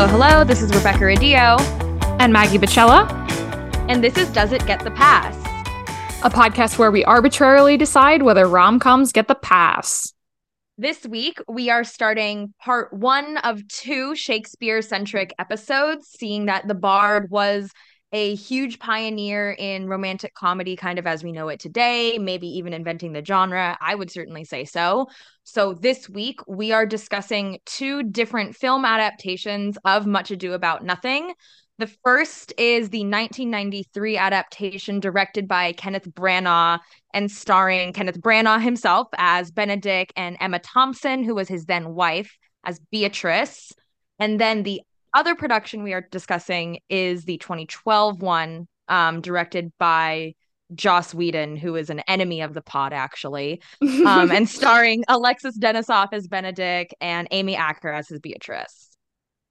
Hello, hello. This is Rebecca Adeyo. And Maggie Bacella. And this is Does It Get the Pass? A podcast where we arbitrarily decide whether rom-coms get the pass. This week, we are starting part one of two Shakespeare-centric episodes, seeing that the Bard was a huge pioneer in romantic comedy kind of as we know it today, maybe even inventing the genre. I would certainly say so. So this week, we are discussing two different film adaptations of Much Ado About Nothing. The first is the 1993 adaptation directed by Kenneth Branagh and starring Kenneth Branagh himself as Benedick and Emma Thompson, who was his then wife, as Beatrice. And then the other production we are discussing is the 2012 one directed by Joss Whedon, who is an enemy of the pod, actually, and starring Alexis Denisof as Benedick and Amy Acker as his Beatrice.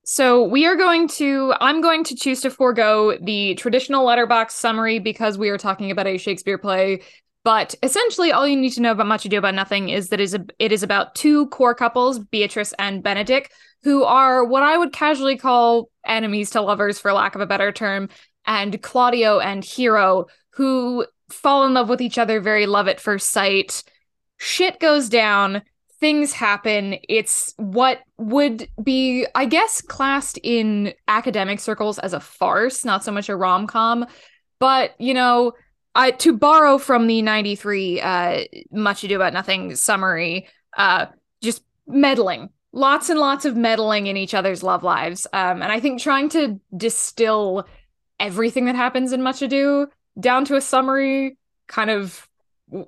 So I'm going to choose to forego the traditional Letterboxd summary because we are talking about a Shakespeare play. But essentially, all you need to know about Much Ado About Nothing is that it is about two core couples, Beatrice and Benedick, who are what I would casually call enemies to lovers, for lack of a better term, and Claudio and Hero, who fall in love with each other, very love at first sight. Shit goes down. Things happen. It's what would be, I guess, classed in academic circles as a farce, not so much a rom-com. But, you know, to borrow from the 93 Much Ado About Nothing summary, just meddling. Lots and lots of meddling in each other's love lives. And I think trying to distill everything that happens in Much Ado down to a summary kind of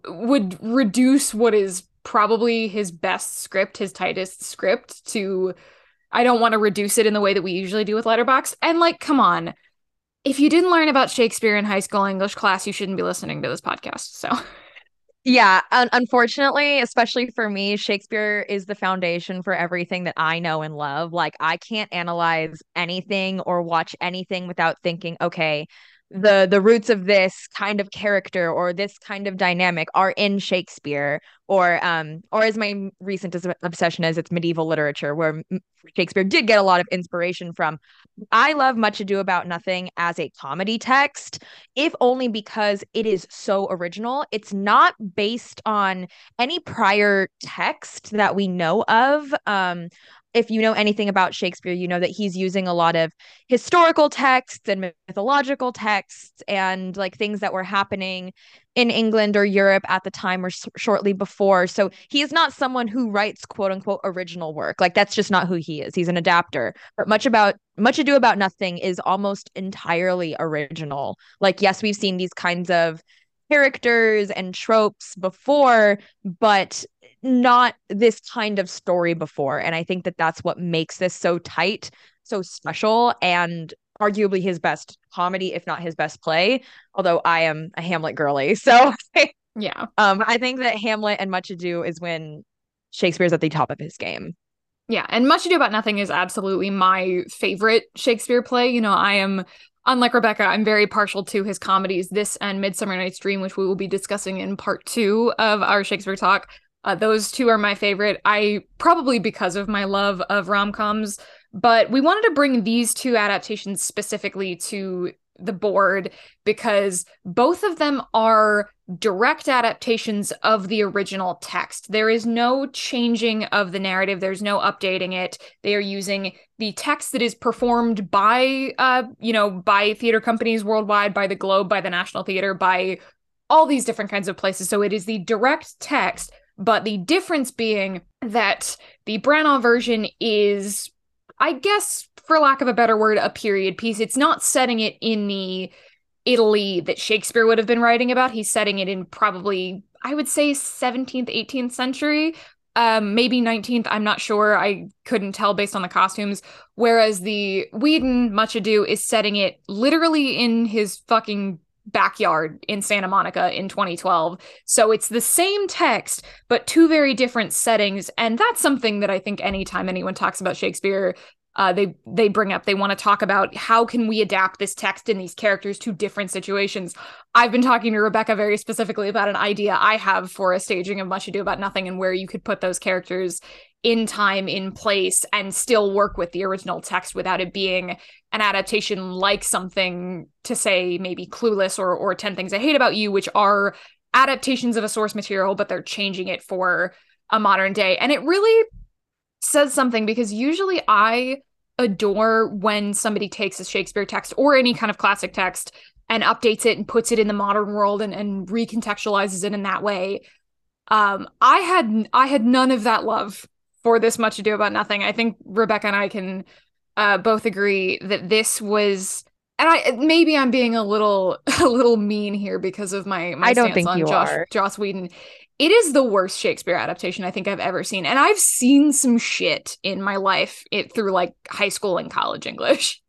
would reduce what is probably his best script, his tightest script, to, I don't want to reduce it in the way that we usually do with Letterboxd. And like, come on. If you didn't learn about Shakespeare in high school English class, you shouldn't be listening to this podcast. So, yeah, unfortunately, especially for me, Shakespeare is the foundation for everything that I know and love. Like, I can't analyze anything or watch anything without thinking, okay, the roots of this kind of character or this kind of dynamic are in Shakespeare, or as my recent obsession is, it's medieval literature, where Shakespeare did get a lot of inspiration from. I love Much Ado About Nothing as a comedy text, if only because it is so original. It's not based on any prior text that we know of. If you know anything about Shakespeare, you know that he's using a lot of historical texts and mythological texts and like things that were happening in England or Europe at the time or shortly before. So he is not someone who writes quote unquote original work. Like, that's just not who he is. He's an adapter. But Much Ado About Nothing is almost entirely original. Like, yes, we've seen these kinds of characters and tropes before, but not this kind of story before. And I think that that's what makes this so tight, so special, and arguably his best comedy, if not his best play. Although I am a Hamlet girly. So yeah, I think that Hamlet and Much Ado is when Shakespeare's at the top of his game. Yeah. And Much Ado About Nothing is absolutely my favorite Shakespeare play. You know, I am, unlike Rebecca, I'm very partial to his comedies, this and Midsummer Night's Dream, which we will be discussing in part two of our Shakespeare talk. Those two are my favorite, probably because of my love of rom-coms, but we wanted to bring these two adaptations specifically to the Bard because both of them are direct adaptations of the original text. There is no changing of the narrative. There's no updating it. They are using the text that is performed by, by theater companies worldwide, by the Globe, by the National Theater, by all these different kinds of places. So it is the direct text. But the difference being that the Branagh version is, I guess, for lack of a better word, a period piece. It's not setting it in the Italy that Shakespeare would have been writing about. He's setting it in probably, I would say, 17th, 18th century, maybe 19th. I'm not sure. I couldn't tell based on the costumes. Whereas the Whedon Much Ado is setting it literally in his fucking backyard in Santa Monica in 2012. So it's the same text, but two very different settings. And that's something that I think anytime anyone talks about Shakespeare, they bring up. They want to talk about how can we adapt this text and these characters to different situations. I've been talking to Rebecca very specifically about an idea I have for a staging of Much Ado About Nothing and where you could put those characters in time, in place, and still work with the original text without it being an adaptation like something to say maybe Clueless or 10 Things I Hate About You, which are adaptations of a source material, but they're changing it for a modern day. And it really says something, because usually I adore when somebody takes a Shakespeare text or any kind of classic text and updates it and puts it in the modern world and recontextualizes it in that way. I had none of that love for this Much Ado About Nothing. I think Rebecca and I can both agree that this was, and maybe I'm being a little mean here because of my stance on Joss Whedon. It is the worst Shakespeare adaptation I think I've ever seen, and I've seen some shit in my life through like high school and college English.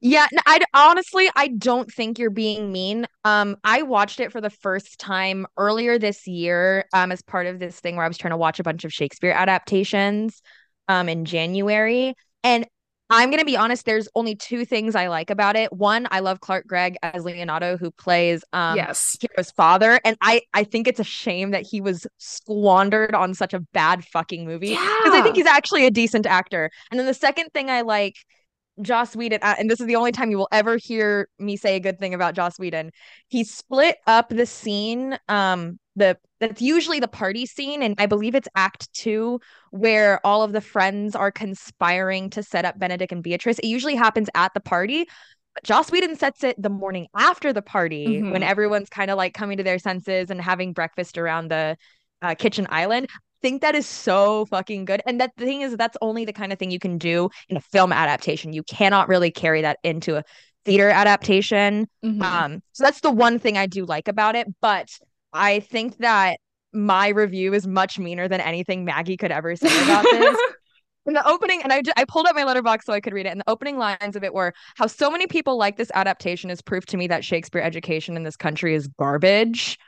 Yeah, no, honestly, I don't think you're being mean. I watched it for the first time earlier this year as part of this thing where I was trying to watch a bunch of Shakespeare adaptations in January. And I'm going to be honest, there's only two things I like about it. One, I love Clark Gregg as Leonardo, who plays Hero's father. And I think it's a shame that he was squandered on such a bad fucking movie, because I think he's actually a decent actor. And then the second thing I like... Joss Whedon, and this is the only time you will ever hear me say a good thing about Joss Whedon, he split up the scene, that's usually the party scene, and I believe it's Act 2, where all of the friends are conspiring to set up Benedict and Beatrice. It usually happens at the party, but Joss Whedon sets it the morning after the party, mm-hmm. when everyone's kind of like coming to their senses and having breakfast around the kitchen island. Think that is so fucking good. And that the thing is, that's only the kind of thing you can do in a film adaptation. You cannot really carry that into a theater adaptation. Mm-hmm. So that's the one thing I do like about it. But I think that my review is much meaner than anything Maggie could ever say about this. In the opening, and I pulled up my letterbox so I could read it, and the opening lines of it were, how so many people like this adaptation is proof to me that Shakespeare education in this country is garbage.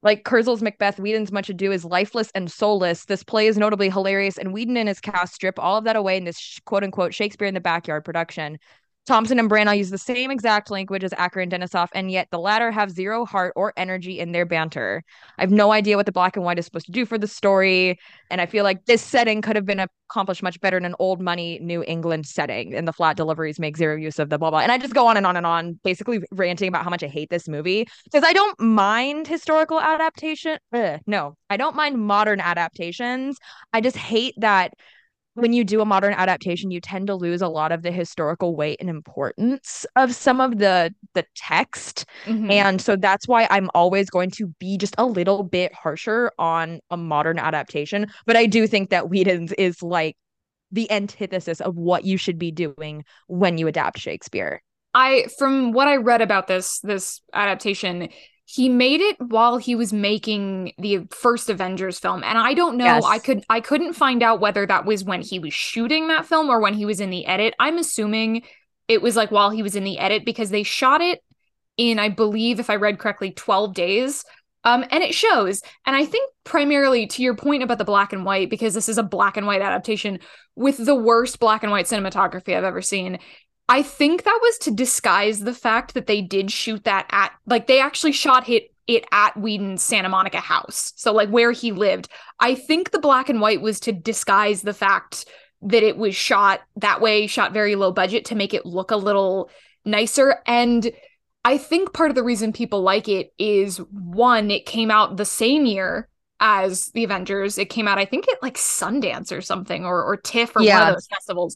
Like Kurzel's Macbeth, Whedon's Much Ado is lifeless and soulless. This play is notably hilarious, and Whedon and his cast strip all of that away in this quote-unquote Shakespeare in the backyard production. Thompson and Branagh use the same exact language as Acker and Denisof, and yet the latter have zero heart or energy in their banter. I have no idea what the black and white is supposed to do for the story, and I feel like this setting could have been accomplished much better in an old money New England setting, and the flat deliveries make zero use of the blah blah. And I just go on and on and on, basically ranting about how much I hate this movie, because I don't mind historical adaptation. No, I don't mind modern adaptations. I just hate that when you do a modern adaptation, you tend to lose a lot of the historical weight and importance of some of the text. Mm-hmm. And so that's why I'm always going to be just a little bit harsher on a modern adaptation. But I do think that Whedon's is like the antithesis of what you should be doing when you adapt Shakespeare. From what I read about this adaptation, he made it while he was making the first Avengers film. And I don't know, yes. I couldn't find out whether that was when he was shooting that film or when he was in the edit. I'm assuming it was like while he was in the edit, because they shot it in, I believe, if I read correctly, 12 days. And it shows. And I think primarily to your point about the black and white, because this is a black and white adaptation with the worst black and white cinematography I've ever seen. I think that was to disguise the fact that they did shoot that at, like, they actually shot it at Whedon's Santa Monica house. So, like, where he lived. I think the black and white was to disguise the fact that it was shot that way, shot very low budget, to make it look a little nicer. And I think part of the reason people like it is, one, it came out the same year as The Avengers. It came out, I think, at, like, Sundance or something, or TIFF or one of those festivals.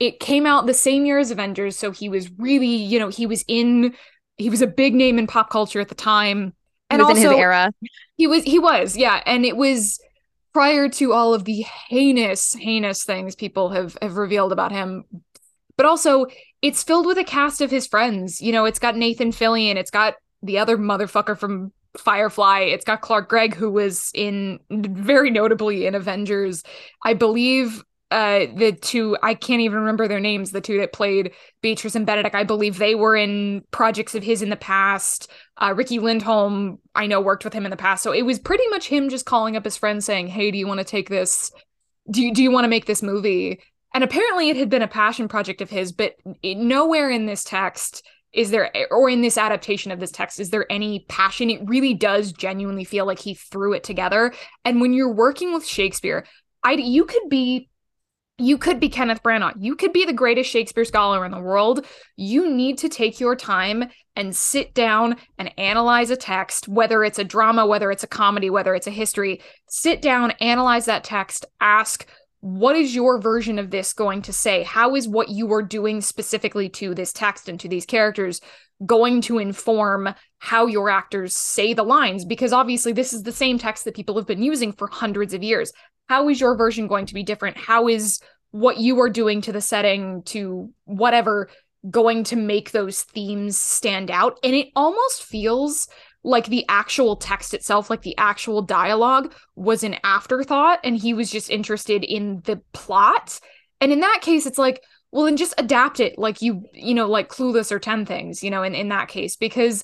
It came out the same year as Avengers, so he was really, you know, he was a big name in pop culture at the time. And he was also in his era. He was, yeah. And it was prior to all of the heinous things people have revealed about him. But also, it's filled with a cast of his friends. You know, it's got Nathan Fillion, it's got the other motherfucker from Firefly, it's got Clark Gregg, who was in, very notably, in Avengers. I believe... the two, I can't even remember their names, the two that played Beatrice and Benedict, I believe they were in projects of his in the past. Ricky Lindholm, I know, worked with him in the past. So it was pretty much him just calling up his friend saying, hey, do you want to take this? Do you want to make this movie? And apparently it had been a passion project of his, but nowhere in this text is there, or in this adaptation of this text, is there any passion. It really does genuinely feel like he threw it together. And when you're working with Shakespeare, You could be Kenneth Branagh. You could be the greatest Shakespeare scholar in the world. You need to take your time and sit down and analyze a text, whether it's a drama, whether it's a comedy, whether it's a history. Sit down, analyze that text, ask, what is your version of this going to say? How is what you are doing specifically to this text and to these characters going to inform how your actors say the lines? Because obviously this is the same text that people have been using for hundreds of years. How is your version going to be different? How is what you are doing to the setting, to whatever, going to make those themes stand out? And it almost feels like the actual text itself, like the actual dialogue, was an afterthought, and he was just interested in the plot. And in that case, it's like, well, then just adapt it like you know, like Clueless or 10 Things, you know, in that case, because,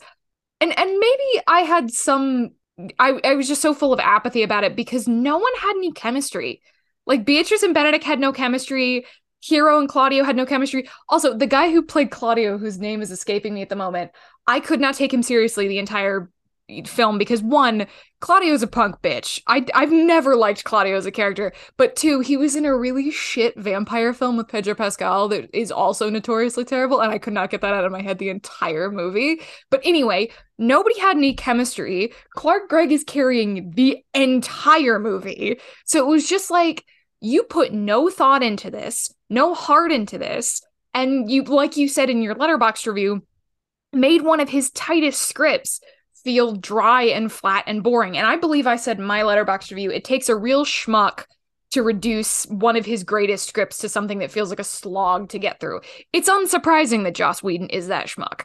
and maybe I had some, I was just so full of apathy about it because no one had any chemistry. Like Beatrice and Benedict had no chemistry. Hero and Claudio had no chemistry. Also, the guy who played Claudio, whose name is escaping me at the moment, I could not take him seriously the entire film because, one, Claudio's a punk bitch. I've never liked Claudio as a character. But two, he was in a really shit vampire film with Pedro Pascal that is also notoriously terrible, and I could not get that out of my head the entire movie. But anyway, nobody had any chemistry. Clark Gregg is carrying the entire movie. So it was just like, you put no thought into this, no heart into this, and you, like you said in your Letterboxd review, made one of his tightest scripts feel dry and flat and boring. And I believe I said in my Letterboxd review, it takes a real schmuck to reduce one of his greatest scripts to something that feels like a slog to get through. It's unsurprising that Joss Whedon is that schmuck.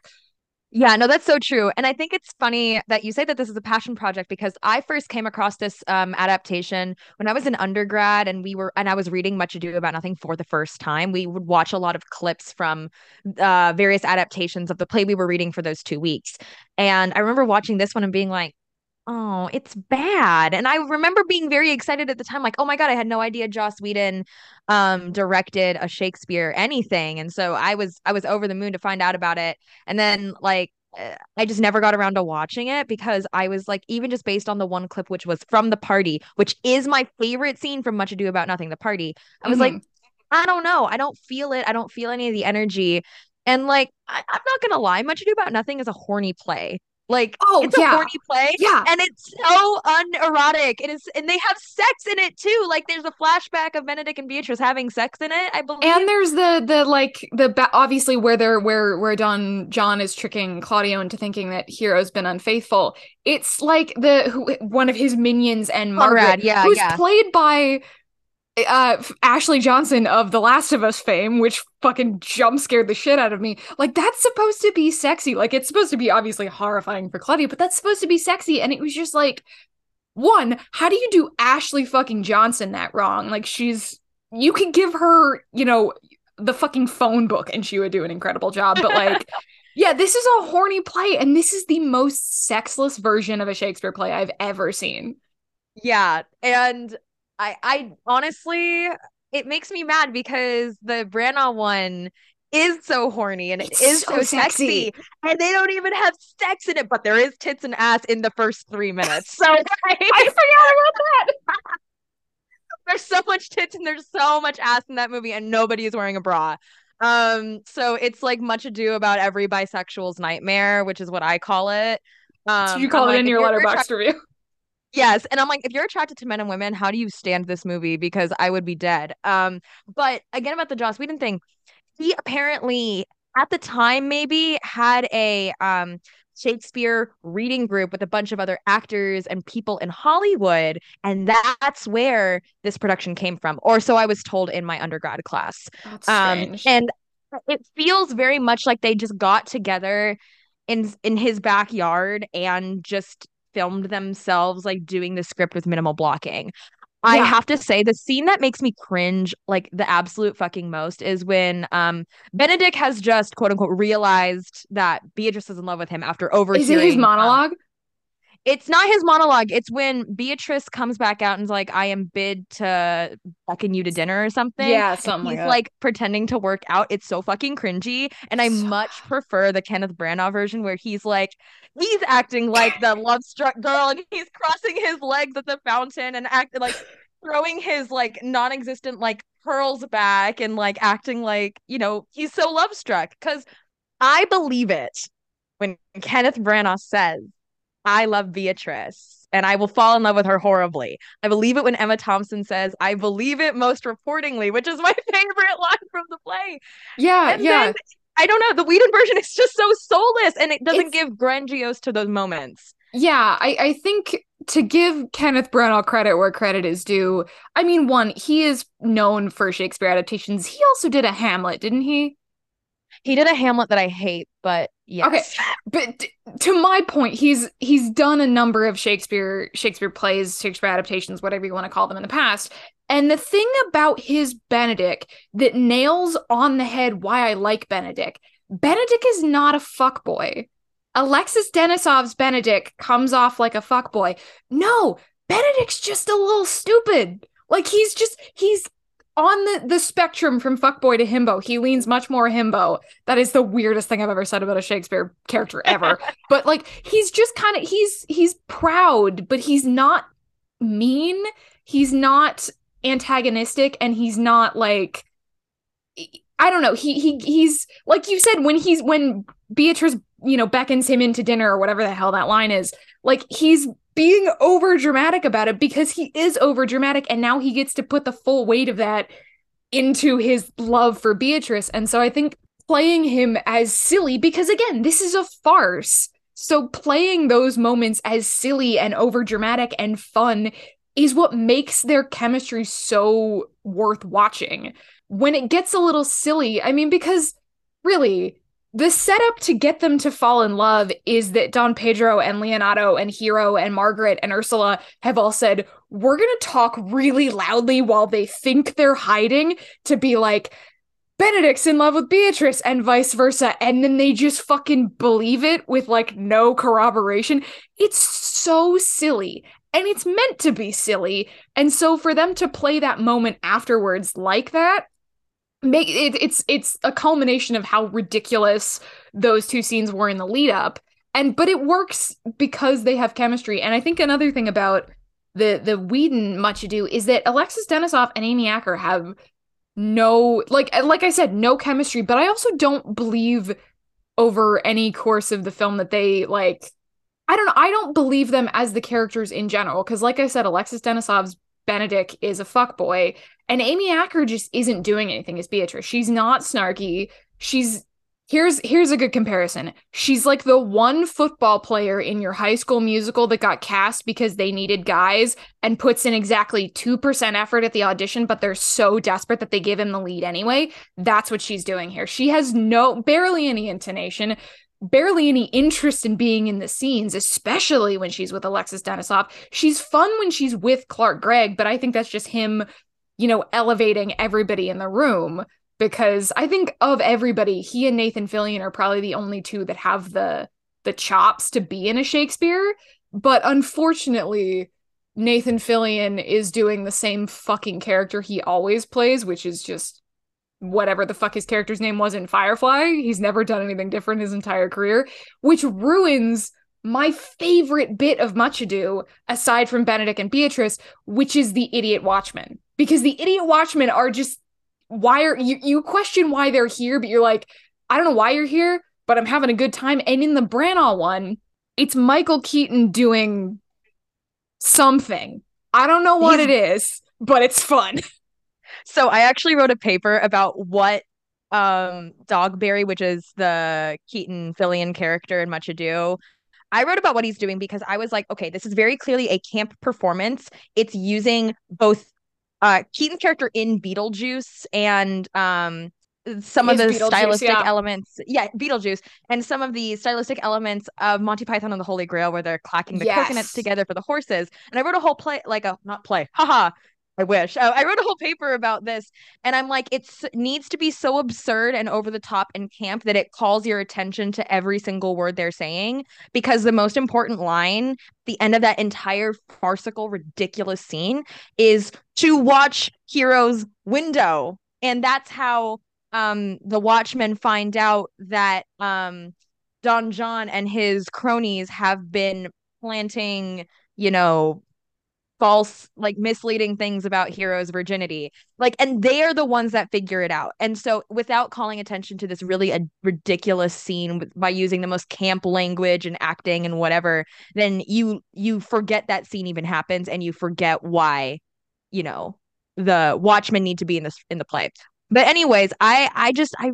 Yeah, no, that's so true. And I think it's funny that you say that this is a passion project because I first came across this adaptation when I was an undergrad and I was reading Much Ado About Nothing for the first time. We would watch a lot of clips from various adaptations of the play we were reading for those 2 weeks. And I remember watching this one and being like, oh, it's bad. And I remember being very excited at the time, like, oh my God, I had no idea Joss Whedon directed a Shakespeare anything. And so I was over the moon to find out about it. And then like, I just never got around to watching it because I was like, even just based on the one clip, which was from the party, which is my favorite scene from Much Ado About Nothing, the party. I was like, I don't know. I don't feel it. I don't feel any of the energy. And like, I'm not going to lie. Much Ado About Nothing is a horny play. Like, oh, it's a horny play, and it's so unerotic. It is, and they have sex in it too. Like, there's a flashback of Benedict and Beatrice having sex in it, I believe. And there's the obviously where Don John is tricking Claudio into thinking that Hero's been unfaithful. It's like one of his minions and Margaret, who's played by Ashley Johnson of The Last of Us fame, which fucking jump scared the shit out of me. Like, that's supposed to be sexy. Like, it's supposed to be obviously horrifying for Claudia, but that's supposed to be sexy. And it was just like, one, how do you do Ashley fucking Johnson that wrong? Like, you could give her, you know, the fucking phone book and she would do an incredible job. But like, yeah, this is a horny play. And this is the most sexless version of a Shakespeare play I've ever seen. Yeah. And I honestly, it makes me mad because the Branagh one is so horny and it is so sexy and they don't even have sex in it, but there is tits and ass in the first 3 minutes. So I forgot about that. There's so much tits and there's so much ass in that movie and nobody is wearing a bra. So it's like Much Ado About Every Bisexual's Nightmare, which is what I call it. So you call it in your Letterboxd review. Yes. And I'm like, if you're attracted to men and women, how do you stand this movie? Because I would be dead. But again, about the Joss Whedon thing, he apparently at the time maybe had a Shakespeare reading group with a bunch of other actors and people in Hollywood. And that's where this production came from. Or so I was told in my undergrad class. That's strange. And it feels very much like they just got together in his backyard and just filmed themselves like doing the script with minimal blocking. Yeah. I have to say the scene that makes me cringe like the absolute fucking most is when Benedict has just quote unquote realized that Beatrice is in love with him after overhearing. Is it his monologue? It's not his monologue. It's when Beatrice comes back out and's like, I am bid to beckon you to dinner or something. Yeah, something like that. He's like pretending to work out. It's so fucking cringy. And I much prefer the Kenneth Branagh version where he's like, he's acting like the love struck girl and he's crossing his legs at the fountain and acting like throwing his like non-existent like pearls back and like acting like, you know, he's so love struck, because I believe it when Kenneth Branagh says, I love Beatrice and I will fall in love with her horribly. I believe it when Emma Thompson says, I believe it most reportingly, which is my favorite line from the play. Yeah. And yeah. Then, I don't know. The Whedon version is just so soulless, and it doesn't give grandiose to those moments. Yeah, I think to give Kenneth Branagh credit where credit is due, I mean, one, he is known for Shakespeare adaptations. He also did a Hamlet, didn't he? He did a Hamlet that I hate, but yes. Okay, but to my point, he's done a number of Shakespeare plays, Shakespeare adaptations, whatever you want to call them in the past. And the thing about his Benedick that nails on the head why I like Benedick, Benedick is not a fuckboy. Alexis Denisov's Benedick comes off like a fuckboy. No, Benedick's just a little stupid. Like, he's on the spectrum from fuckboy to himbo. He leans much more himbo. That is the weirdest thing I've ever said about a Shakespeare character ever. But like, he's just kind of, he's proud, but he's not mean. He's not antagonistic, and he's not like, I don't know. He's like you said, when Beatrice, you know, beckons him into dinner or whatever the hell that line is, like, he's being over dramatic about it because he is over dramatic, and now he gets to put the full weight of that into his love for Beatrice. And so I think playing him as silly, because again, this is a farce, so playing those moments as silly and over dramatic and fun is what makes their chemistry so worth watching. When it gets a little silly, I mean, because really, the setup to get them to fall in love is that Don Pedro and Leonardo and Hero and Margaret and Ursula have all said, we're going to talk really loudly while they think they're hiding to be like, Benedict's in love with Beatrice and vice versa. And then they just fucking believe it with like no corroboration. It's so silly. And it's meant to be silly. And so for them to play that moment afterwards like that, it's a culmination of how ridiculous those two scenes were in the lead up. But it works because they have chemistry. And I think another thing about the Whedon Much Ado is that Alexis Denisof and Amy Acker have no, like I said, no chemistry. But I also don't believe over any course of the film that they like, I don't believe them as the characters in general, because like I said, Alexis Denisov's Benedick is a fuckboy, and Amy Acker just isn't doing anything as Beatrice. She's not snarky. Here's a good comparison. She's like the one football player in your High School Musical that got cast because they needed guys and puts in exactly 2% effort at the audition, but they're so desperate that they give him the lead anyway. That's what she's doing here. She has barely any intonation, barely any interest in being in the scenes, especially when she's with Alexis Denisof. She's fun when she's with Clark Gregg, but I think that's just him, you know, elevating everybody in the room, because I think of everybody, he and Nathan Fillion are probably the only two that have the chops to be in a Shakespeare. But unfortunately, Nathan Fillion is doing the same fucking character he always plays, which is just whatever the fuck his character's name was in Firefly. He's never done anything different his entire career, which ruins my favorite bit of Much Ado, aside from Benedick and Beatrice, which is the idiot watchmen. Because the idiot watchmen are just, why are you question why they're here, but you're like, I don't know why you're here, but I'm having a good time. And in the Branagh one, it's Michael Keaton doing something. I don't know what it is, but it's fun. So I actually wrote a paper about what Dogberry, which is the Keaton Fillion character in Much Ado, I wrote about what he's doing, because I was like, okay, this is very clearly a camp performance. It's using both Keaton's character in Beetlejuice and some of the stylistic elements. Yeah, Beetlejuice. And some of the stylistic elements of Monty Python and the Holy Grail, where they're clacking the coconuts together for the horses. And I wrote a whole play, I wrote a whole paper about this, and I'm like, it needs to be so absurd and over the top and camp that it calls your attention to every single word they're saying, because the most important line at the end of that entire farcical, ridiculous scene is to watch Hero's window. And that's how the Watchmen find out that Don John and his cronies have been planting, you know, false, like misleading things about Hero's virginity. Like, and they are the ones that figure it out. And so without calling attention to this really ridiculous scene by using the most camp language and acting and whatever, then you forget that scene even happens, and you forget why, you know, the Watchmen need to be in the play. But anyways, I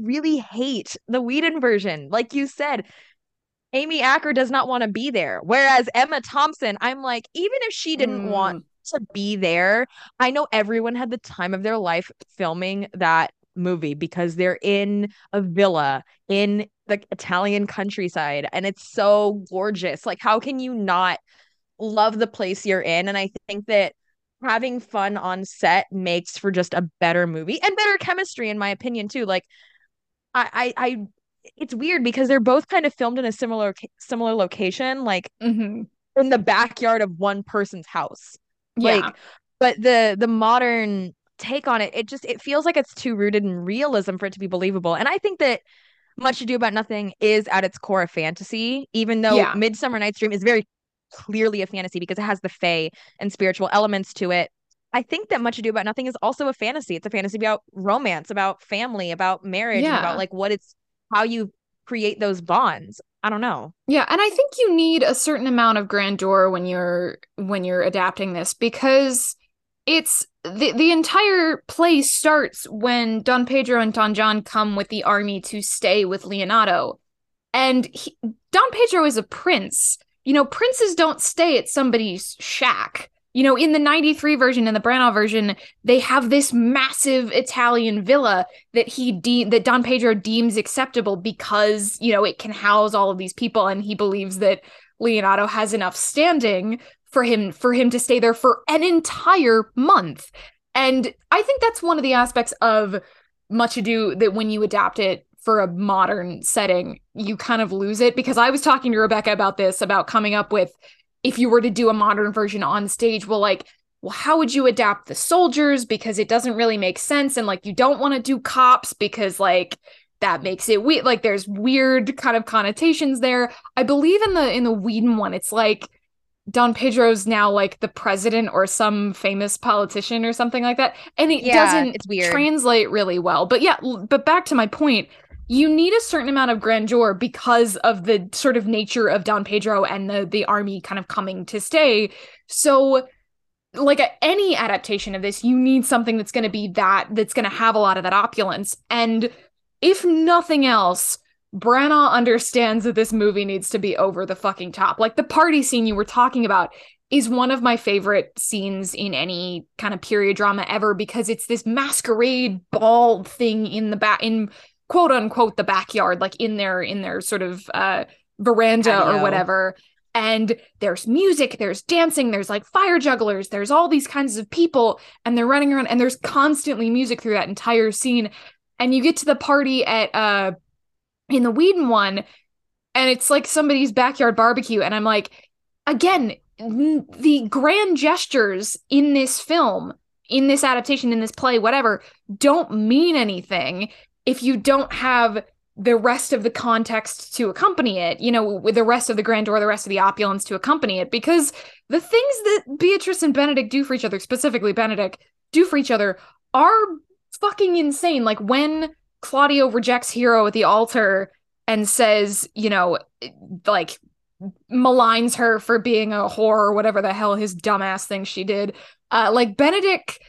really hate the Whedon version. Like you said, Amy Acker does not want to be there. Whereas Emma Thompson, I'm like, even if she didn't want to be there, I know everyone had the time of their life filming that movie because they're in a villa in the Italian countryside and it's so gorgeous. Like, how can you not love the place you're in? And I think that having fun on set makes for just a better movie and better chemistry, in my opinion, too. Like, I it's weird because they're both kind of filmed in a similar location, like in the backyard of one person's house. Yeah. Like, but the modern take on it, it feels like it's too rooted in realism for it to be believable. And I think that Much Ado About Nothing is at its core a fantasy, even though Midsummer Night's Dream is very clearly a fantasy because it has the fae and spiritual elements to it. I think that Much Ado About Nothing is also a fantasy. It's a fantasy about romance, about family, about marriage, and about like how you create those bonds. I don't know. Yeah, and I think you need a certain amount of grandeur when you're adapting this, because it's the entire play starts when Don Pedro and Don John come with the army to stay with Leonardo. And Don Pedro is a prince. You know, princes don't stay at somebody's shack. You know, in the 93 version, in the Branagh version, they have this massive Italian villa that that Don Pedro deems acceptable because, you know, it can house all of these people, and he believes that Leonardo has enough standing for him to stay there for an entire month. And I think that's one of the aspects of Much Ado that when you adapt it for a modern setting, you kind of lose it. Because I was talking to Rebecca about this, about coming up with, if you were to do a modern version on stage, how would you adapt the soldiers? Because it doesn't really make sense. And like, you don't want to do cops because like that makes it weird. Like, there's weird kind of connotations there. I believe in the Whedon one, it's like Don Pedro's now like the president or some famous politician or something like that. And it doesn't translate really well. But but back to my point, you need a certain amount of grandeur because of the sort of nature of Don Pedro and the army kind of coming to stay. So like any adaptation of this, you need something that's going to be that's going to have a lot of that opulence. And if nothing else, Branagh understands that this movie needs to be over the fucking top. Like, the party scene you were talking about is one of my favorite scenes in any kind of period drama ever, because it's this masquerade ball thing in the back, in quote unquote the backyard, like in their sort of veranda or whatever. And there's music, there's dancing, there's like fire jugglers, there's all these kinds of people, and they're running around, and there's constantly music through that entire scene. And you get to the party at in the Whedon one, and it's like somebody's backyard barbecue. And I'm like, again, the grand gestures in this film, in this adaptation, in this play, whatever, don't mean anything if you don't have the rest of the context to accompany it, you know, with the rest of the grandeur, the rest of the opulence to accompany it. Because the things that Beatrice and Benedict do for each other, specifically Benedict, do for each other, are fucking insane. Like, when Claudio rejects Hero at the altar and says, you know, like, maligns her for being a whore or whatever the hell his dumbass thing she did. Like, Benedict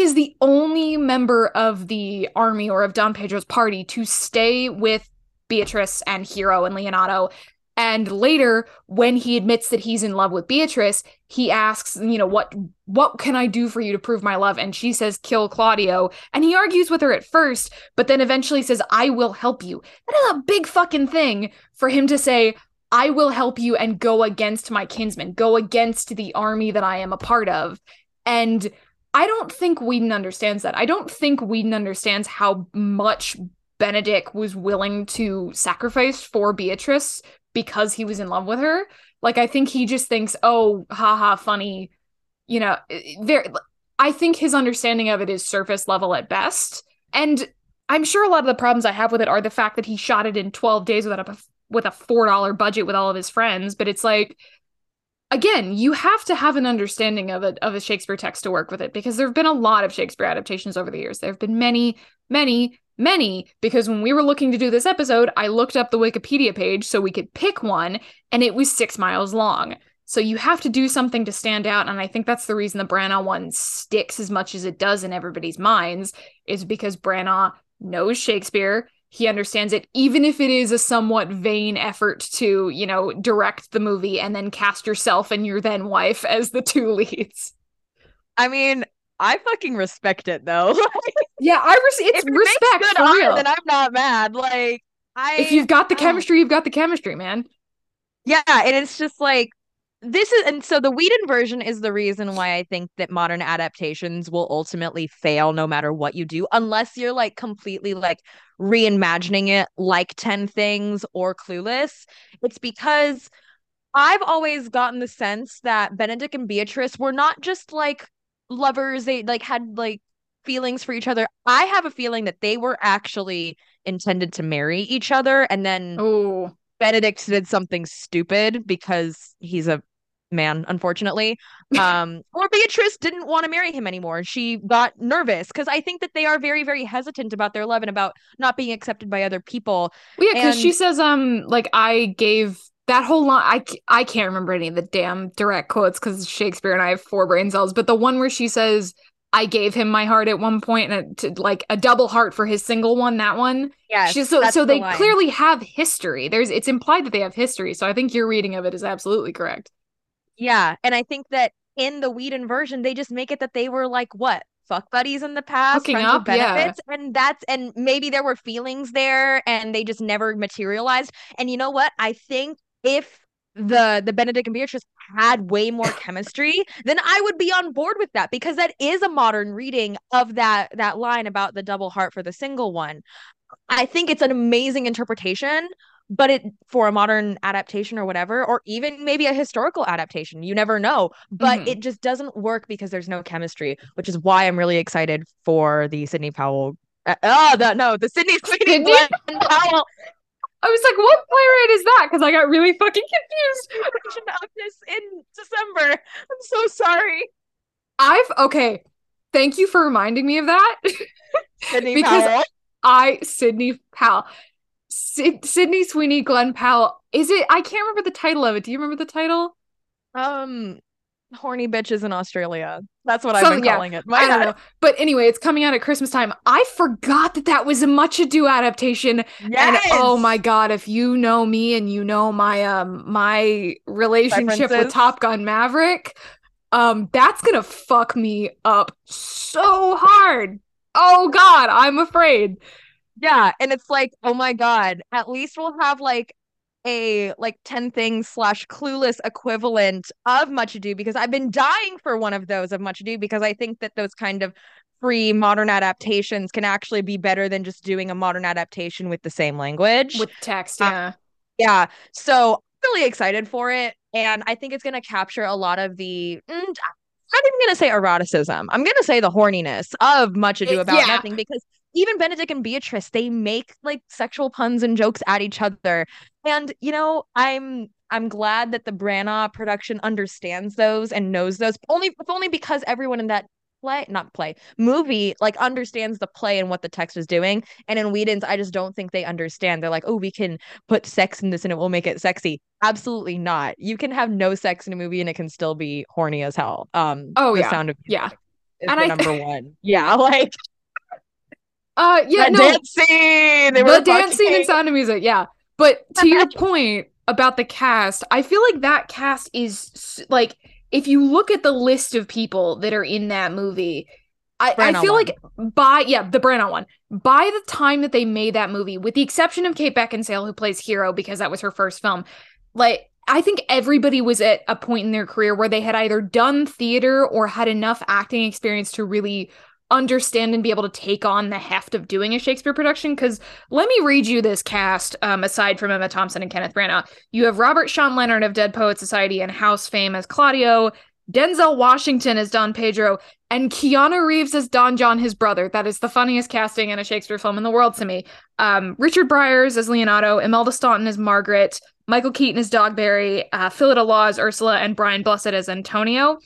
is the only member of the army or of Don Pedro's party to stay with Beatrice and Hero and Leonardo. And later, when he admits that he's in love with Beatrice, he asks, you know, what can I do for you to prove my love? And she says, kill Claudio. And he argues with her at first, but then eventually says, I will help you. That is a big fucking thing for him to say, I will help you, and go against my kinsmen, go against the army that I am a part of. And I don't think Whedon understands that. I don't think Whedon understands how much Benedict was willing to sacrifice for Beatrice because he was in love with her. Like, I think he just thinks, oh, haha, funny. You know, I think his understanding of it is surface level at best. And I'm sure a lot of the problems I have with it are the fact that he shot it in 12 days with a $4 budget with all of his friends. But it's like, again, you have to have an understanding of a Shakespeare text to work with it, because there have been a lot of Shakespeare adaptations over the years. There have been many, many, many, because when we were looking to do this episode, I looked up the Wikipedia page so we could pick one, and it was 6 miles long. So you have to do something to stand out, and I think that's the reason the Branagh one sticks as much as it does in everybody's minds, is because Branagh knows Shakespeare. He understands it, even if it is a somewhat vain effort to, you know, direct the movie and then cast yourself and your then wife as the two leads. I mean, I fucking respect it, though. Yeah, it's respect, good for real. Then I'm not mad. Like, if you've got the chemistry, you've got the chemistry, man. Yeah, and it's just like, so the Whedon version is the reason why I think that modern adaptations will ultimately fail no matter what you do, unless you're like completely like reimagining it, like 10 Things or Clueless. It's because I've always gotten the sense that Benedict and Beatrice were not just like lovers. They like had like feelings for each other. I have a feeling that they were actually intended to marry each other, and then Benedict did something stupid because he's a man, unfortunately. Or Beatrice didn't want to marry him anymore. She got nervous, because I think that they are very, very hesitant about their love and about not being accepted by other people. Well, yeah, because she says, like, I gave that whole line. I can't remember any of the damn direct quotes because Shakespeare and I have four brain cells, but the one where she says, I gave him my heart at one point, and like a double heart for his single one, that one. Yeah. So they clearly have history. It's implied that they have history. So I think your reading of it is absolutely correct. Yeah, and I think that in the Whedon version, they just make it that they were like, what, fuck buddies in the past, friends with benefits, yeah. And maybe there were feelings there, and they just never materialized. And you know what? I think if the Benedict and Beatrice had way more chemistry, then I would be on board with that, because that is a modern reading of that line about the double heart for the single one. I think it's an amazing interpretation. But for a modern adaptation or whatever, or even maybe a historical adaptation, you never know. But it just doesn't work because there's no chemistry, which is why I'm really excited for the Sidney Powell. The Sidney Sweeney Glenn Powell. I was like, what playwright is that? Because I got really fucking confused of this in December. I'm so sorry. Thank you for reminding me of that. Sidney Powell. Sidney Powell. Sidney Sweeney, Glenn Powell. Is it? I can't remember the title of it. Do you remember the title? Horny Bitches in Australia. That's what I've been calling it. I don't know. But anyway, it's coming out at Christmas time. I forgot that was a Much Ado adaptation. Yes. And oh my God, if you know me and you know my my relationship with Top Gun Maverick, that's gonna fuck me up so hard. Oh God, I'm afraid. Yeah, and it's like, oh my God, at least we'll have like a 10 Things / Clueless equivalent of Much Ado, because I've been dying for one of those of Much Ado, because I think that those kind of free modern adaptations can actually be better than just doing a modern adaptation with the same language. With text, yeah. Yeah, so I'm really excited for it, and I think it's going to capture a lot of the... I'm not even going to say eroticism. I'm going to say the horniness of Much Ado About Nothing, because even Benedict and Beatrice, they make like sexual puns and jokes at each other. And, you know, I'm glad that the Branagh production understands those and knows those, only because everyone in that movie like understands the play and what the text is doing. And in Whedon's, I just don't think they understand. They're like, oh, we can put sex in this and it will make it sexy. Absolutely not. You can have no sex in a movie and it can still be horny as hell. Sound of Music is and number one. Yeah, like dance scene. The dance scene and Sound of Music. Yeah, but to your point about the cast, I feel like that cast is like, if you look at the list of people that are in that movie, I feel like the Branagh one, by the time that they made that movie, with the exception of Kate Beckinsale, who plays Hero, because that was her first film, like, I think everybody was at a point in their career where they had either done theater or had enough acting experience to really understand and be able to take on the heft of doing a Shakespeare production. Because let me read you this cast, aside from Emma Thompson and Kenneth Branagh. You have Robert Sean Leonard of Dead Poets Society and House fame as Claudio, Denzel Washington as Don Pedro, and Keanu Reeves as Don John, his brother. That is the funniest casting in a Shakespeare film in the world to me. Richard Bryars as Leonardo, Imelda Staunton as Margaret, Michael Keaton as Dogberry, Phillida Law as Ursula, and Brian Blessed as Antonio.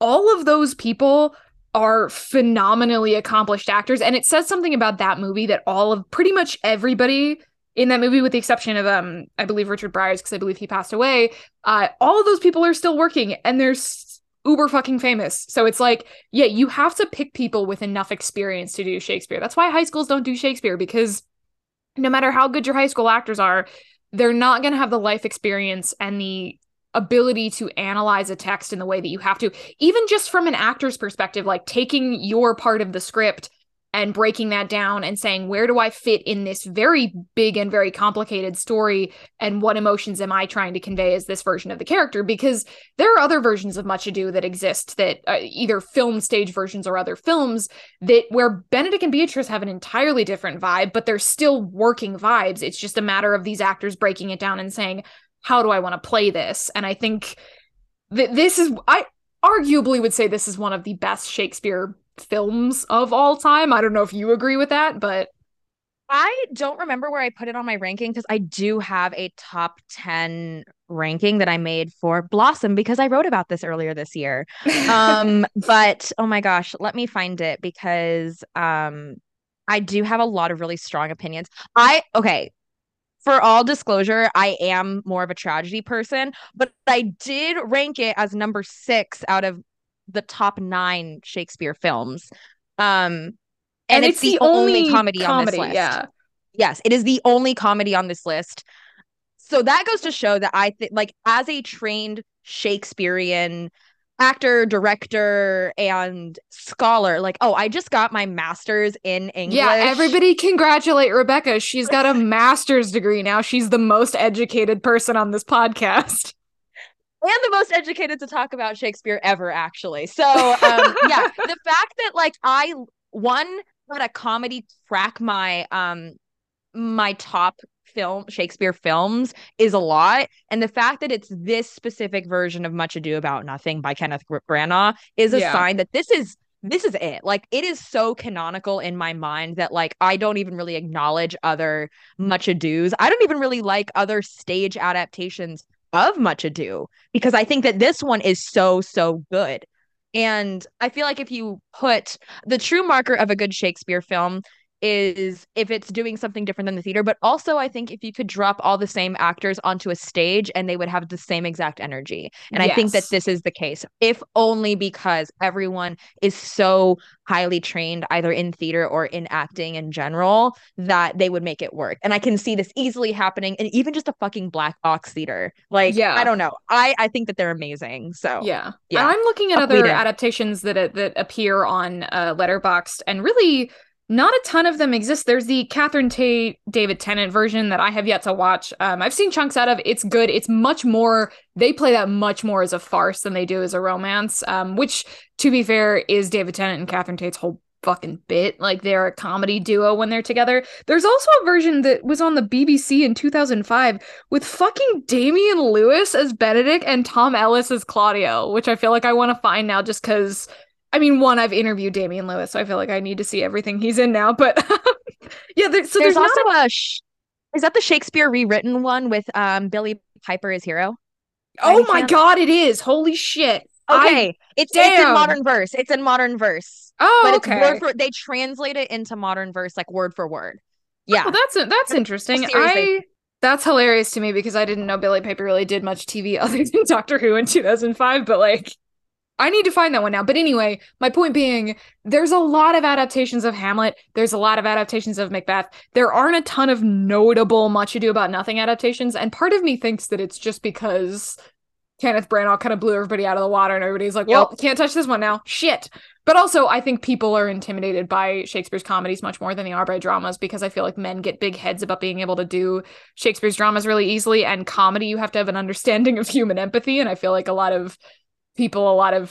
All of those people are phenomenally accomplished actors, and it says something about that movie that all of pretty much everybody in that movie, with the exception of, I believe, Richard Bryars, because I believe he passed away, all of those people are still working, and they're uber fucking famous. So it's like, yeah, you have to pick people with enough experience to do Shakespeare. That's why high schools don't do Shakespeare, because no matter how good your high school actors are, they're not going to have the life experience and the ability to analyze a text in the way that you have to, even just from an actor's perspective, like taking your part of the script and breaking that down and saying, where do I fit in this very big and very complicated story? And what emotions am I trying to convey as this version of the character? Because there are other versions of Much Ado that exist, that either film stage versions or other films, that where Benedict and Beatrice have an entirely different vibe, but they're still working vibes. It's just a matter of these actors breaking it down and saying, how do I want to play this? And I think that this is, I arguably would say this is one of the best Shakespeare films of all time. I don't know if you agree with that, but I don't remember where I put it on my ranking, because I do have a top 10 ranking that I made for Blossom, because I wrote about this earlier this year. But oh my gosh, let me find it, because I do have a lot of really strong opinions. Okay. For all disclosure, I am more of a tragedy person, but I did rank it as number 6 out of the top 9 Shakespeare films. And it's the only comedy on this list. Yeah. Yes, it is the only comedy on this list. So that goes to show that I think, like, as a trained Shakespearean actor, director, and scholar, like, oh, I just got my master's in English. Yeah, everybody congratulate Rebecca. She's got a master's degree now. She's the most educated person on this podcast. And the most educated to talk about Shakespeare ever, actually. So, yeah, the fact that, like, I, one, let a comedy crack my my top film Shakespeare films is a lot, and the fact that it's this specific version of Much Ado About Nothing by Kenneth Branagh is a sign that this is it. Like, it is so canonical in my mind that, like, I don't even really acknowledge other Much Ado's. I don't even really like other stage adaptations of Much Ado, because I think that this one is so good. And I feel like if you put the true marker of a good Shakespeare film is if it's doing something different than the theater, but also I think if you could drop all the same actors onto a stage and they would have the same exact energy. And yes, I think that this is the case, if only because everyone is so highly trained either in theater or in acting in general that they would make it work. And I can see this easily happening in even just a fucking black box theater. Like, yeah. I don't know. I think that they're amazing. So yeah. And I'm looking at other adaptations that appear on Letterboxd, and really not a ton of them exist. There's the Catherine Tate, David Tennant version that I have yet to watch. I've seen chunks out of. It's good. It's much more, they play that much more as a farce than they do as a romance, which, to be fair, is David Tennant and Catherine Tate's whole fucking bit. Like, they're a comedy duo when they're together. There's also a version that was on the BBC in 2005 with fucking Damian Lewis as Benedict and Tom Ellis as Claudio, which I feel like I want to find now, just because, I mean, one, I've interviewed Damian Lewis, so I feel like I need to see everything he's in now. But yeah, there's also is that the Shakespeare rewritten one with Billy Piper as hero? Oh my God, it is! Holy shit! Okay, it's in modern verse. It's in modern verse. Oh, but it's they translate it into modern verse, like word for word. Yeah, oh, that's interesting. That's hilarious to me, because I didn't know Billy Piper really did much TV other than Doctor Who in 2005. But, like, I need to find that one now. But anyway, my point being, there's a lot of adaptations of Hamlet. There's a lot of adaptations of Macbeth. There aren't a ton of notable Much Ado About Nothing adaptations. And part of me thinks that it's just because Kenneth Branagh kind of blew everybody out of the water and everybody's like, well, can't touch this one now. Shit. But also, I think people are intimidated by Shakespeare's comedies much more than they are by dramas, because I feel like men get big heads about being able to do Shakespeare's dramas really easily. And comedy, you have to have an understanding of human empathy. And I feel like a lot of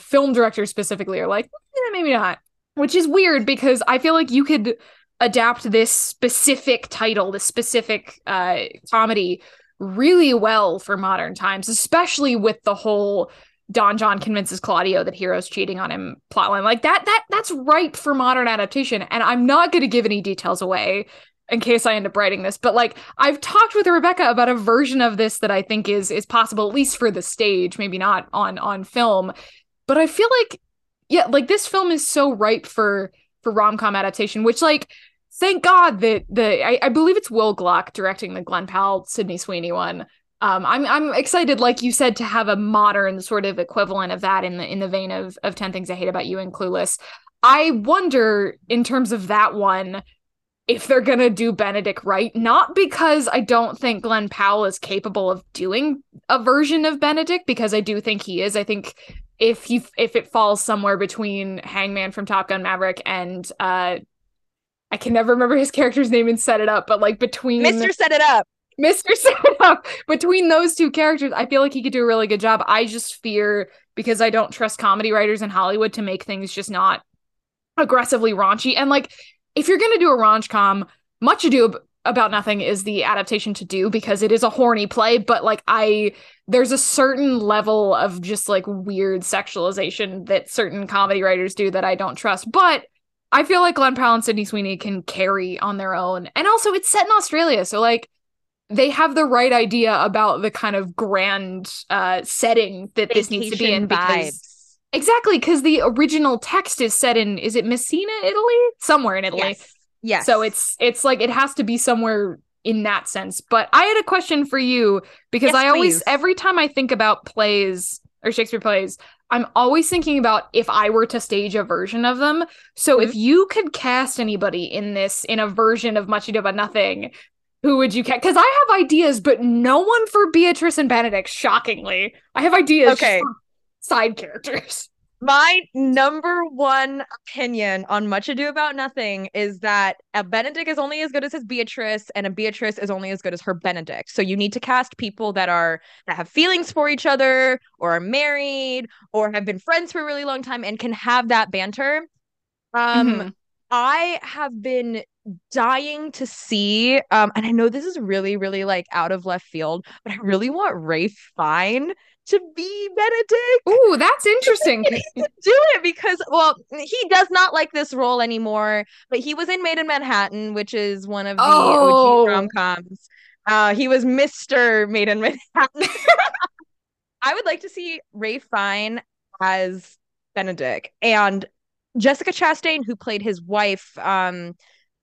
film directors specifically, are like, maybe not, which is weird, because I feel like you could adapt this specific title, this specific comedy really well for modern times, especially with the whole Don John convinces Claudio that Hero's cheating on him plotline. Like that's ripe for modern adaptation. And I'm not going to give any details away in case I end up writing this, but like I've talked with Rebecca about a version of this that I think is possible, at least for the stage, maybe not on film, but I feel like, yeah, like this film is so ripe for rom-com adaptation, which like, thank God that I believe it's Will Gluck directing the Glenn Powell, Sydney Sweeney one. I'm excited, like you said, to have a modern sort of equivalent of that in the vein of 10 Things I Hate About You and Clueless. I wonder, in terms of that one, if they're going to do Benedict Wright, not because I don't think Glenn Powell is capable of doing a version of Benedict, because I do think he is. I think if it falls somewhere between Hangman from Top Gun Maverick and I can never remember his character's name in Set It Up, but like between Mr. Set It Up. Mr. Setup, between those two characters, I feel like he could do a really good job. I just fear, because I don't trust comedy writers in Hollywood to make things just not aggressively raunchy. And like, if you're going to do a rom-com, Much Ado About Nothing is the adaptation to do, because it is a horny play. But like, there's a certain level of just like weird sexualization that certain comedy writers do that I don't trust. But I feel like Glenn Powell and Sydney Sweeney can carry on their own. And also it's set in Australia. So like, they have the right idea about the kind of grand setting that this needs to be in. Exactly, because the original text is set in, is it Messina, Italy? Somewhere in Italy. Yes. So it's like it has to be somewhere in that sense. But I had a question for you, because every time I think about plays or Shakespeare plays, I'm always thinking about if I were to stage a version of them. So if you could cast anybody in a version of Much Ado About Nothing, who would you catch? Because I have ideas, but no one for Beatrice and Benedict, shockingly. I have ideas for side characters. My number one opinion on Much Ado About Nothing is that a Benedict is only as good as his Beatrice, and a Beatrice is only as good as her Benedict. So you need to cast people that have feelings for each other, or are married, or have been friends for a really long time, and can have that banter. I have been dying to see, and I know this is really, really like out of left field, but I really want Ralph Fiennes to be Benedict. Ooh, that's interesting. He needs to do it because, well, he does not like this role anymore, but he was in Made in Manhattan, which is one of the OG rom-coms. He was Mr. Made in Manhattan. I would like to see Ralph Fiennes as Benedict. And Jessica Chastain, who played his wife,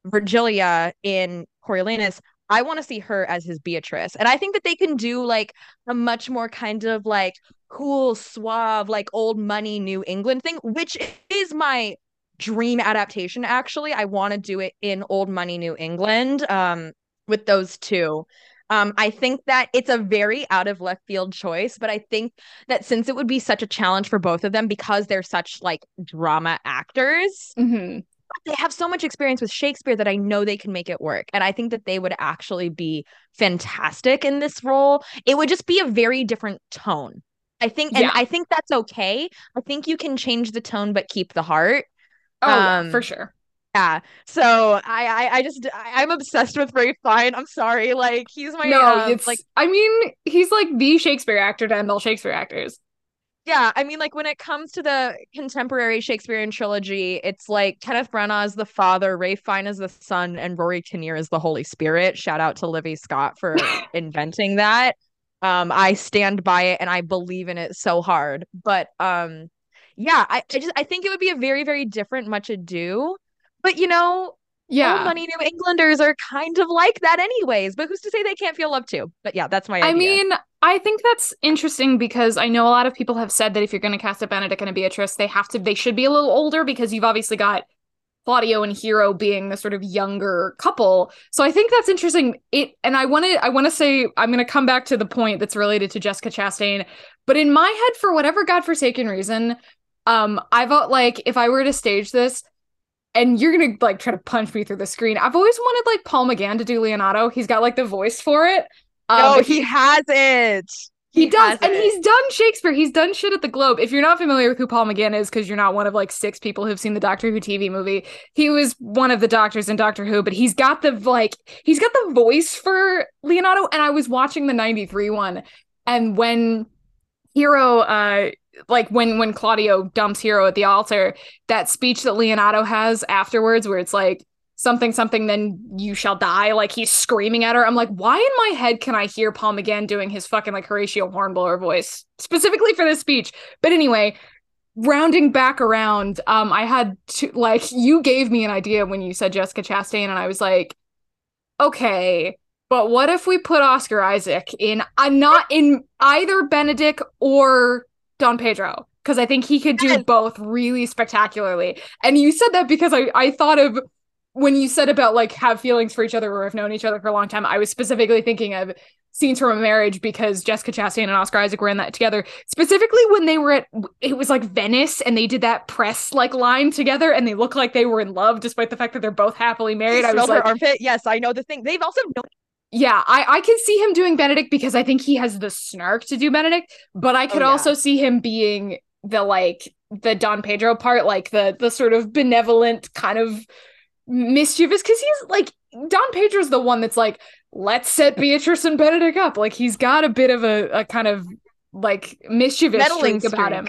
Virgilia in Coriolanus, I want to see her as his Beatrice. And I think that they can do like a much more kind of like cool, suave, like old money, New England thing, which is my dream adaptation. Actually, I want to do it in old money, New England with those two. I think that it's a very out of left field choice, but I think that since it would be such a challenge for both of them, because they're such like drama actors, they have so much experience with Shakespeare that I know they can make it work. And I think that they would actually be fantastic in this role. It would just be a very different tone, I think. And I think that's okay. I think you can change the tone, but keep the heart. Oh, yeah, for sure. Yeah, so I'm obsessed with Ralph Fiennes. I'm sorry, like he's my he's like the Shakespeare actor to end all Shakespeare actors. Yeah, I mean, like when it comes to the contemporary Shakespearean trilogy, it's like Kenneth Branagh is the father, Ralph Fiennes is the son, and Rory Kinnear is the Holy Spirit. Shout out to Livy Scott for inventing that. I stand by it and I believe in it so hard. But I think it would be a very, very different Much Ado. But, you know, old money New Englanders are kind of like that anyways. But who's to say they can't feel love, too? But, yeah, that's my idea. I mean, I think that's interesting because I know a lot of people have said that if you're going to cast a Benedict and a Beatrice, they should be a little older, because you've obviously got Claudio and Hero being the sort of younger couple. So I think that's interesting. And I want to say, I'm going to come back to the point that's related to Jessica Chastain. But in my head, for whatever godforsaken reason, I vote like if I were to stage this, and you're going to, like, try to punch me through the screen, I've always wanted, like, Paul McGann to do Leonardo. He's got, like, the voice for it. No, he has it. He does. And he's done Shakespeare. He's done shit at the Globe. If you're not familiar with who Paul McGann is, because you're not one of, like, six people who've seen the Doctor Who TV movie, he was one of the doctors in Doctor Who, but he's got the voice for Leonardo. And I was watching the 93 one. And when Hero, like when Claudio dumps Hero at the altar, that speech that Leonardo has afterwards where it's like, something, something, then you shall die. Like, he's screaming at her. I'm like, why in my head can I hear Paul McGann doing his fucking, like, Horatio Hornblower voice specifically for this speech? But anyway, rounding back around, I had to, like, you gave me an idea when you said Jessica Chastain, and I was like, okay, but what if we put Oscar Isaac in, not in either Benedict or Don Pedro? Because I think he could do both really spectacularly. And you said that because I thought of, when you said about, like, have feelings for each other or have known each other for a long time, I was specifically thinking of Scenes from a Marriage, because Jessica Chastain and Oscar Isaac were in that together. Specifically when they were at, it was like Venice, and they did that press, like, line together, and they look like they were in love despite the fact that they're both happily married. I was like, her armpit. Yes, I know the thing. They've also known. Yeah, I can see him doing Benedict because I think he has the snark to do Benedict, but I could also see him being the, like, the Don Pedro part, like the sort of benevolent kind of mischievous, because he's like, Don Pedro's the one that's like, let's set Beatrice and Benedict up. Like, he's got a bit of a kind of like mischievous meddling streak about him.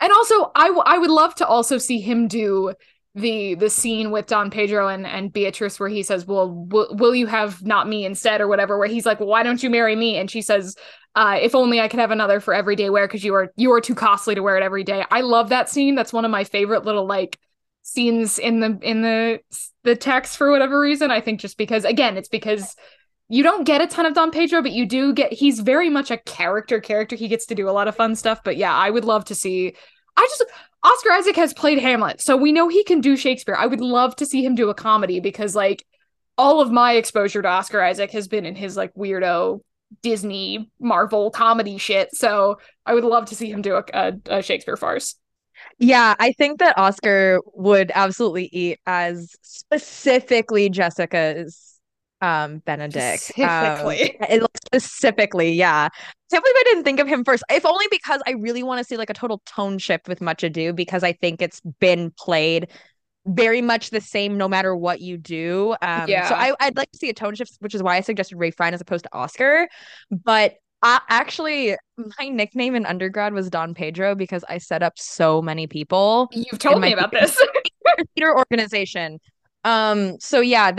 And also I would love to also see him do the scene with Don Pedro and Beatrice where he says, well, will you have not me instead, or whatever, where he's like, why don't you marry me? And she says, if only I could have another for everyday wear, because you are too costly to wear it every day. I love that scene. That's one of my favorite little, like, scenes in the text for whatever reason. I think just because, again, it's because you don't get a ton of Don Pedro, but you do get, he's very much a character. He gets to do a lot of fun stuff. But yeah, I would love to see, Oscar Isaac has played Hamlet, so we know he can do Shakespeare. I would love to see him do a comedy, because, like, all of my exposure to Oscar Isaac has been in his, like, weirdo Disney Marvel comedy shit. So I would love to see him do a Shakespeare farce. Yeah, I think that Oscar would absolutely eat as specifically Jessica's Benedict. Specifically, yeah. Can't believe I didn't think of him first. If only because I really want to see, like, a total tone shift with Much Ado, because I think it's been played very much the same no matter what you do. So I'd like to see a tone shift, which is why I suggested Ray Fiennes as opposed to Oscar. But actually, my nickname in undergrad was Don Pedro, because I set up so many people. You've told me about this theater organization. So yeah,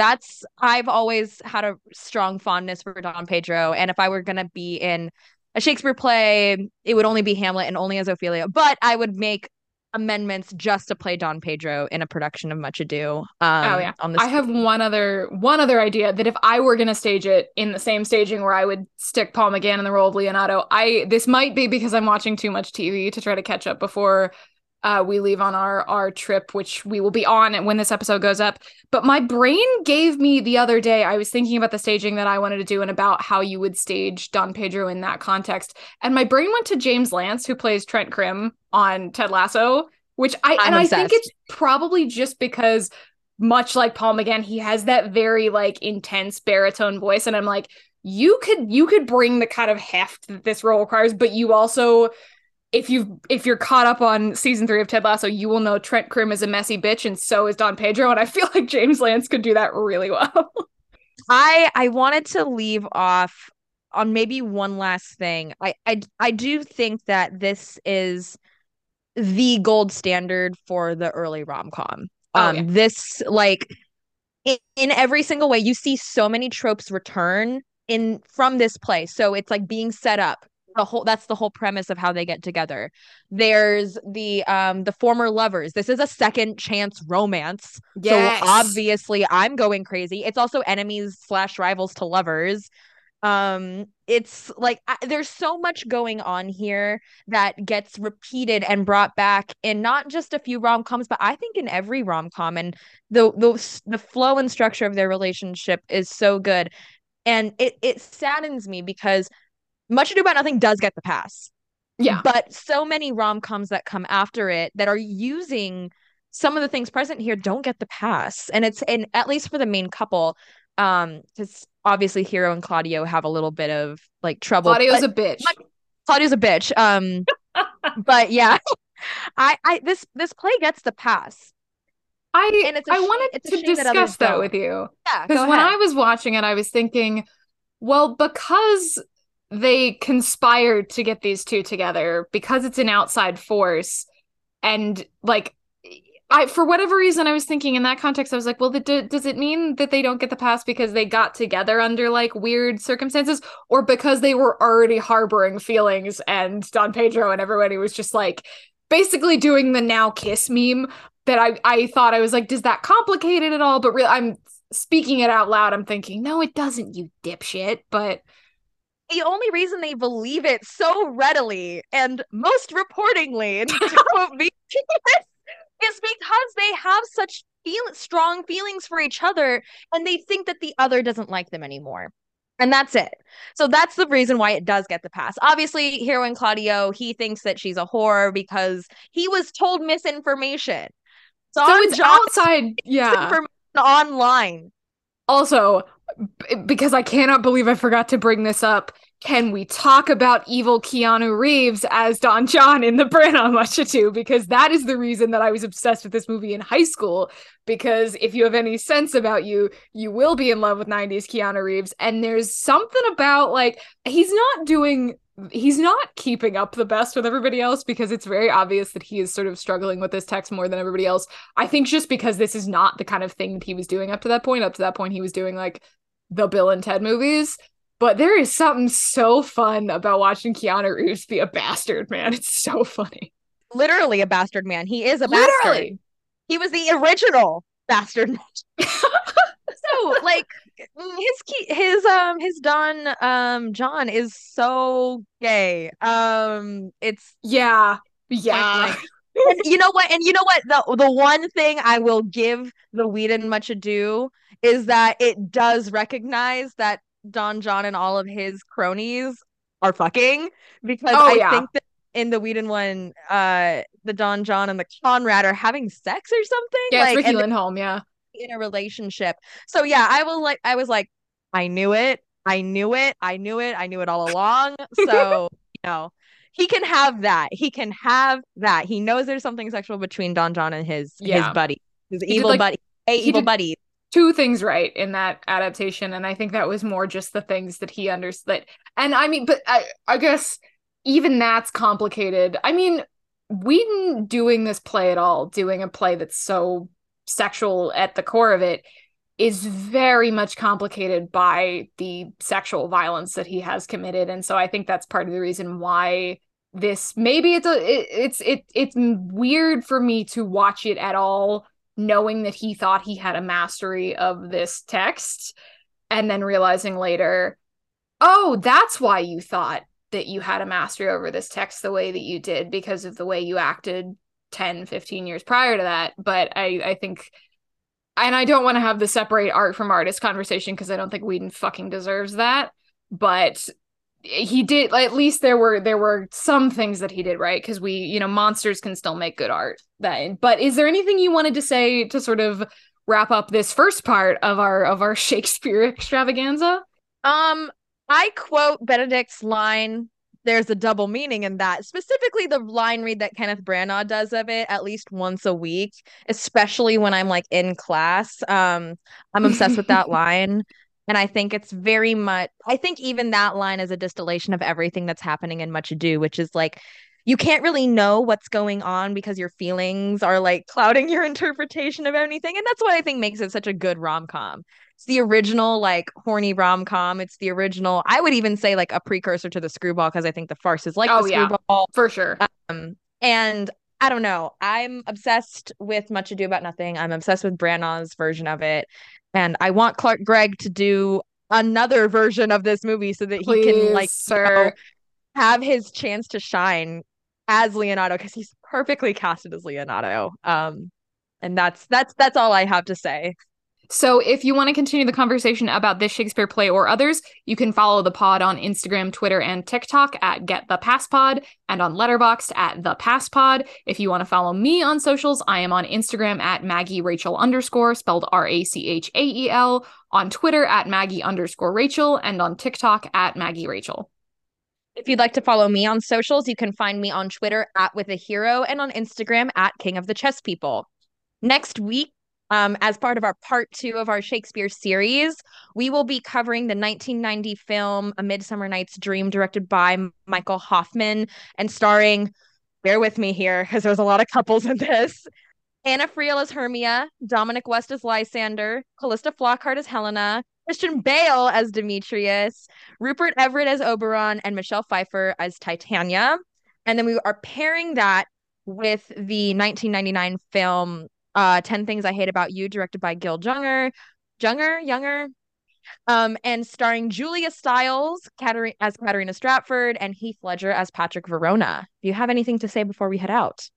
I've always had a strong fondness for Don Pedro. And if I were going to be in a Shakespeare play, it would only be Hamlet and only as Ophelia. But I would make amendments just to play Don Pedro in a production of Much Ado. I have one other idea, that if I were going to stage it in the same staging where I would stick Paul McGann in the role of Leonardo, this might be because I'm watching too much TV to try to catch up before we leave on our trip, which we will be on when this episode goes up. But my brain gave me the other day, I was thinking about the staging that I wanted to do and about how you would stage Don Pedro in that context. And my brain went to James Lance, who plays Trent Grimm on Ted Lasso, which I think it's probably just because, much like Paul McGann, he has that very, like, intense baritone voice. And I'm like, you could bring the kind of heft that this role requires, but you also, if you're caught up on season 3 of Ted Lasso, you will know Trent Grimm is a messy bitch, and so is Don Pedro, and I feel like James Lance could do that really well. I wanted to leave off on maybe one last thing. I do think that this is the gold standard for the early rom-com. This, like, in every single way, you see so many tropes return from this play. So it's like being set up. That's the whole premise of how they get together. There's the former lovers. This is a second chance romance. Yes. So obviously I'm going crazy. It's also enemies / rivals to lovers. It's like, there's so much going on here that gets repeated and brought back in not just a few rom-coms, but I think in every rom-com. And the flow and structure of their relationship is so good. And it saddens me because Much Ado About Nothing does get the pass. Yeah. But so many rom-coms that come after it that are using some of the things present here don't get the pass. And it's, and at least for the main couple, because obviously Hero and Claudio have a little bit of, like, trouble. Claudio's a bitch. But yeah, this play gets the pass. I wanted to discuss that with you. Yeah, because when I was watching it, I was thinking, well, because they conspired to get these two together because it's an outside force. And like, I, for whatever reason, I was thinking in that context, I was like, well, does it mean that they don't get the pass because they got together under like weird circumstances, or because they were already harboring feelings and Don Pedro and everybody was just like basically doing the now kiss meme that I thought, I was like, does that complicate it at all? But really, I'm speaking it out loud. I'm thinking, no, it doesn't, you dipshit. But the only reason they believe it so readily and most reportingly, to quote me, is because they have such strong feelings for each other, and they think that the other doesn't like them anymore. And that's it. So that's the reason why it does get the pass. Obviously, heroine Claudio, he thinks that she's a whore because he was told misinformation. So it's outside, yeah, online. Also, because I cannot believe I forgot to bring this up, can we talk about evil Keanu Reeves as Don John in the Branagh Much Ado? Because that is the reason that I was obsessed with this movie in high school. Because if you have any sense about you, you will be in love with 90s Keanu Reeves. And there's something about, like, he's not keeping up the best with everybody else, because it's very obvious that he is sort of struggling with this text more than everybody else. I think just because this is not the kind of thing that he was doing up to that point. Up to that point, he was doing like the Bill and Ted movies, but there is something so fun about watching Keanu Reeves be a bastard, man. It's so funny. Literally a bastard, man. He is a bastard. Literally. He was the original bastard man. So like his Don John is so gay. It's yeah. And you know what? The one thing I will give the Whedon Much Ado is that it does recognize that Don John and all of his cronies are fucking, because think that in the Whedon one, the Don John and the Conrad are having sex or something. Yeah, like, it's Ricky Lindholm. Yeah. In a relationship. So yeah, I was like, I knew it all along. So you know, he can have that. He knows there's something sexual between Don John and his buddy, his evil buddy. Two things right in that adaptation, and I think that was more just the things that he understood. And I mean, but I guess even that's complicated. I mean, Whedon doing a play that's so sexual at the core of it is very much complicated by the sexual violence that he has committed. And so I think that's part of the reason why this, maybe it's weird for me to watch it at all, knowing that he thought he had a mastery of this text, and then realizing later, oh, that's why you thought that you had a mastery over this text the way that you did, because of the way you acted 10-15 years prior to that. But I think, and I don't want to have the separate art from artist conversation, because I don't think Whedon fucking deserves that, but he did, at least there were some things that he did right, because we, you know, monsters can still make good art. That, but is there anything you wanted to say to sort of wrap up this first part of our Shakespeare extravaganza? I quote Benedict's line, there's a double meaning in that, specifically the line read that Kenneth Branagh does of it at least once a week, especially when I'm like in class. I'm obsessed with that line. And I think it's very much, I think even that line is a distillation of everything that's happening in Much Ado, which is like, you can't really know what's going on because your feelings are like clouding your interpretation of anything. And that's what I think makes it such a good rom-com. It's the original, like, horny rom-com. It's the original, I would even say, like, a precursor to the Screwball, because I think the farce is like the Screwball. For sure. And I don't know. I'm obsessed with Much Ado About Nothing. I'm obsessed with Branagh's version of it. And I want Clark Gregg to do another version of this movie so that he can, like, have his chance to shine as Leonardo, because he's perfectly casted as Leonardo. And that's all I have to say. So if you want to continue the conversation about this Shakespeare play or others, you can follow the pod on Instagram, Twitter, and TikTok at GetThePassPod, and on Letterboxd at ThePassPod. If you want to follow me on socials, I am on Instagram at MaggieRachel_, spelled RACHAEL, on Twitter at Maggie_Rachel, and on TikTok at MaggieRachel. If you'd like to follow me on socials, you can find me on Twitter at WithAHero, and on Instagram at KingOfTheChessPeople. Next week, As part of our part 2 of our Shakespeare series, we will be covering the 1990 film A Midsummer Night's Dream, directed by Michael Hoffman and starring, bear with me here because there's a lot of couples in this, Anna Friel as Hermia, Dominic West as Lysander, Callista Flockhart as Helena, Christian Bale as Demetrius, Rupert Everett as Oberon, and Michelle Pfeiffer as Titania. And then we are pairing that with the 1999 film 10 Things I Hate About You, directed by Gil Younger, and starring Julia Stiles as Katerina Stratford and Heath Ledger as Patrick Verona. Do you have anything to say before we head out?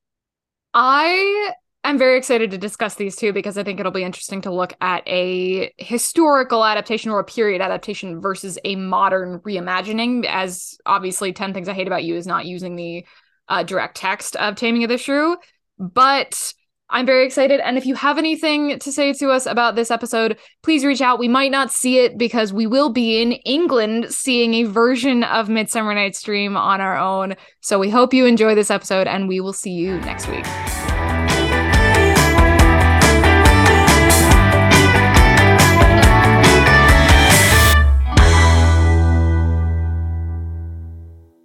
I'm very excited to discuss these two because I think it'll be interesting to look at a historical adaptation or a period adaptation versus a modern reimagining, as obviously 10 Things I Hate About You is not using the direct text of Taming of the Shrew, but I'm very excited. And if you have anything to say to us about this episode, please reach out. We might not see it because we will be in England seeing a version of Midsummer Night's Dream on our own. So we hope you enjoy this episode and we will see you next week.